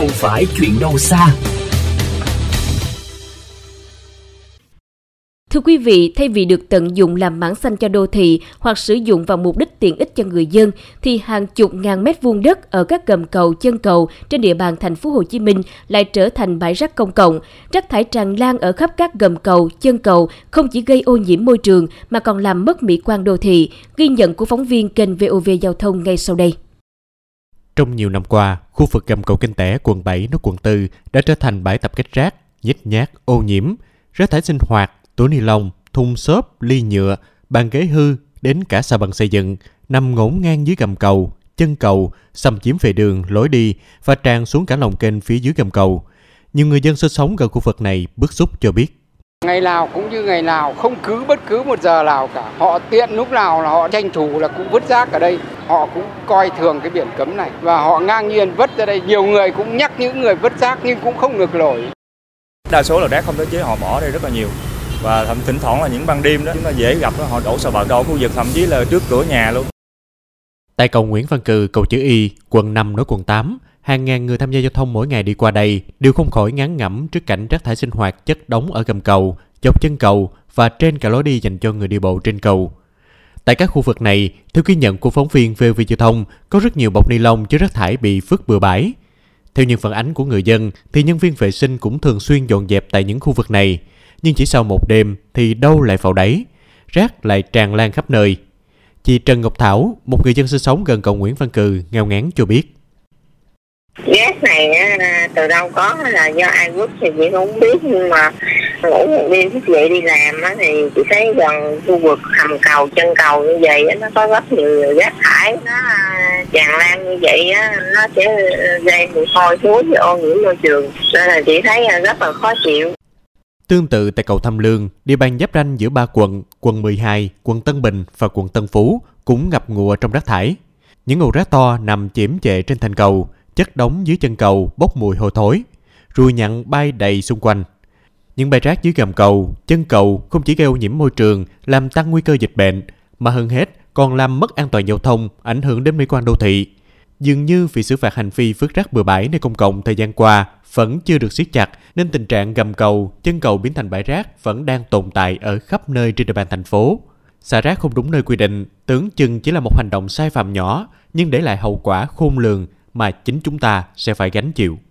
không phải chuyện đâu xa. Thưa quý vị, thay vì được tận dụng làm mảng xanh cho đô thị hoặc sử dụng vào mục đích tiện ích cho người dân, thì hàng chục ngàn mét vuông đất ở các gầm cầu, chân cầu trên địa bàn thành phố Hồ Chí Minh lại trở thành bãi rác công cộng. Rác thải tràn lan ở khắp các gầm cầu, chân cầu không chỉ gây ô nhiễm môi trường mà còn làm mất mỹ quan đô thị. Ghi nhận của phóng viên kênh VOV Giao thông ngay sau đây. Trong nhiều năm qua, khu vực gầm cầu Kênh Tẻ, quận 7, nối quận 4 đã trở thành bãi tập kết rác, nhếch nhác, ô nhiễm, rác thải sinh hoạt, túi ni lông, thùng xốp, ly nhựa, bàn ghế hư đến cả xà bần xây dựng nằm ngổn ngang dưới gầm cầu, chân cầu, xâm chiếm vệ đường, lối đi và tràn xuống cả lòng kênh phía dưới gầm cầu. Nhiều người dân sinh sống gần khu vực này bức xúc cho biết. Ngày nào cũng như ngày nào, không cứ bất cứ một giờ nào cả. Họ tiện lúc nào là họ tranh thủ là cũng vứt rác ở đây. Họ cũng coi thường cái biển cấm này và họ ngang nhiên vứt ra đây. Nhiều người cũng nhắc những người vứt rác nhưng cũng không ngược nổi. Đa số là rác không tái chế họ bỏ đây rất là nhiều. Và thỉnh thoảng là những ban đêm đó chúng ta dễ gặp đó, họ đổ xà bần đổ khu vực thậm chí là trước cửa nhà luôn. Tại cầu Nguyễn Văn Cừ, cầu chữ Y, quận 5 nối quận 8, hàng ngàn người tham gia giao thông mỗi ngày đi qua đây đều không khỏi ngán ngẩm trước cảnh rác thải sinh hoạt chất đống ở gầm cầu, dọc chân cầu và trên cả lối đi dành cho người đi bộ trên cầu. Tại các khu vực này, theo ghi nhận của phóng viên VOV Giao thông, có rất nhiều bọc ni lông chứa rác thải bị vứt bừa bãi. Theo những phản ánh của người dân, thì nhân viên vệ sinh cũng thường xuyên dọn dẹp tại những khu vực này. Nhưng chỉ sau một đêm thì đâu lại vào đấy, rác lại tràn lan khắp nơi. Chị Trần Ngọc Thảo, một người dân sinh sống gần cầu Nguyễn Văn Cừ, ngao ngán cho biết. Rác này từ đâu có, là do ai vứt thì chị không biết, nhưng mà mỗi một đêm thức dậy đi làm thì chị thấy gần khu vực hầm cầu, chân cầu như vậy nó có rất nhiều rác thải, nó tràn lan như vậy nó sẽ gây mùi hôi thối và ô nhiễm môi trường, nên là chị thấy rất là khó chịu. Tương tự tại cầu Thâm Lương, địa bàn giáp ranh giữa 3 quận, quận 12, quận Tân Bình và quận Tân Phú cũng ngập ngụa trong rác thải. Những ổ rác to nằm chễm chệ trên thành cầu, chất đống dưới chân cầu bốc mùi hôi thối, ruồi nhặn bay đầy xung quanh. Những bãi rác dưới gầm cầu, chân cầu không chỉ gây ô nhiễm môi trường, làm tăng nguy cơ dịch bệnh, mà hơn hết còn làm mất an toàn giao thông, ảnh hưởng đến mỹ quan đô thị. Dường như vì xử phạt hành vi vứt rác bừa bãi nơi công cộng thời gian qua vẫn chưa được siết chặt, nên tình trạng gầm cầu, chân cầu biến thành bãi rác vẫn đang tồn tại ở khắp nơi trên địa bàn thành phố. Xả rác không đúng nơi quy định, tưởng chừng chỉ là một hành động sai phạm nhỏ, nhưng để lại hậu quả khôn lường mà chính chúng ta sẽ phải gánh chịu.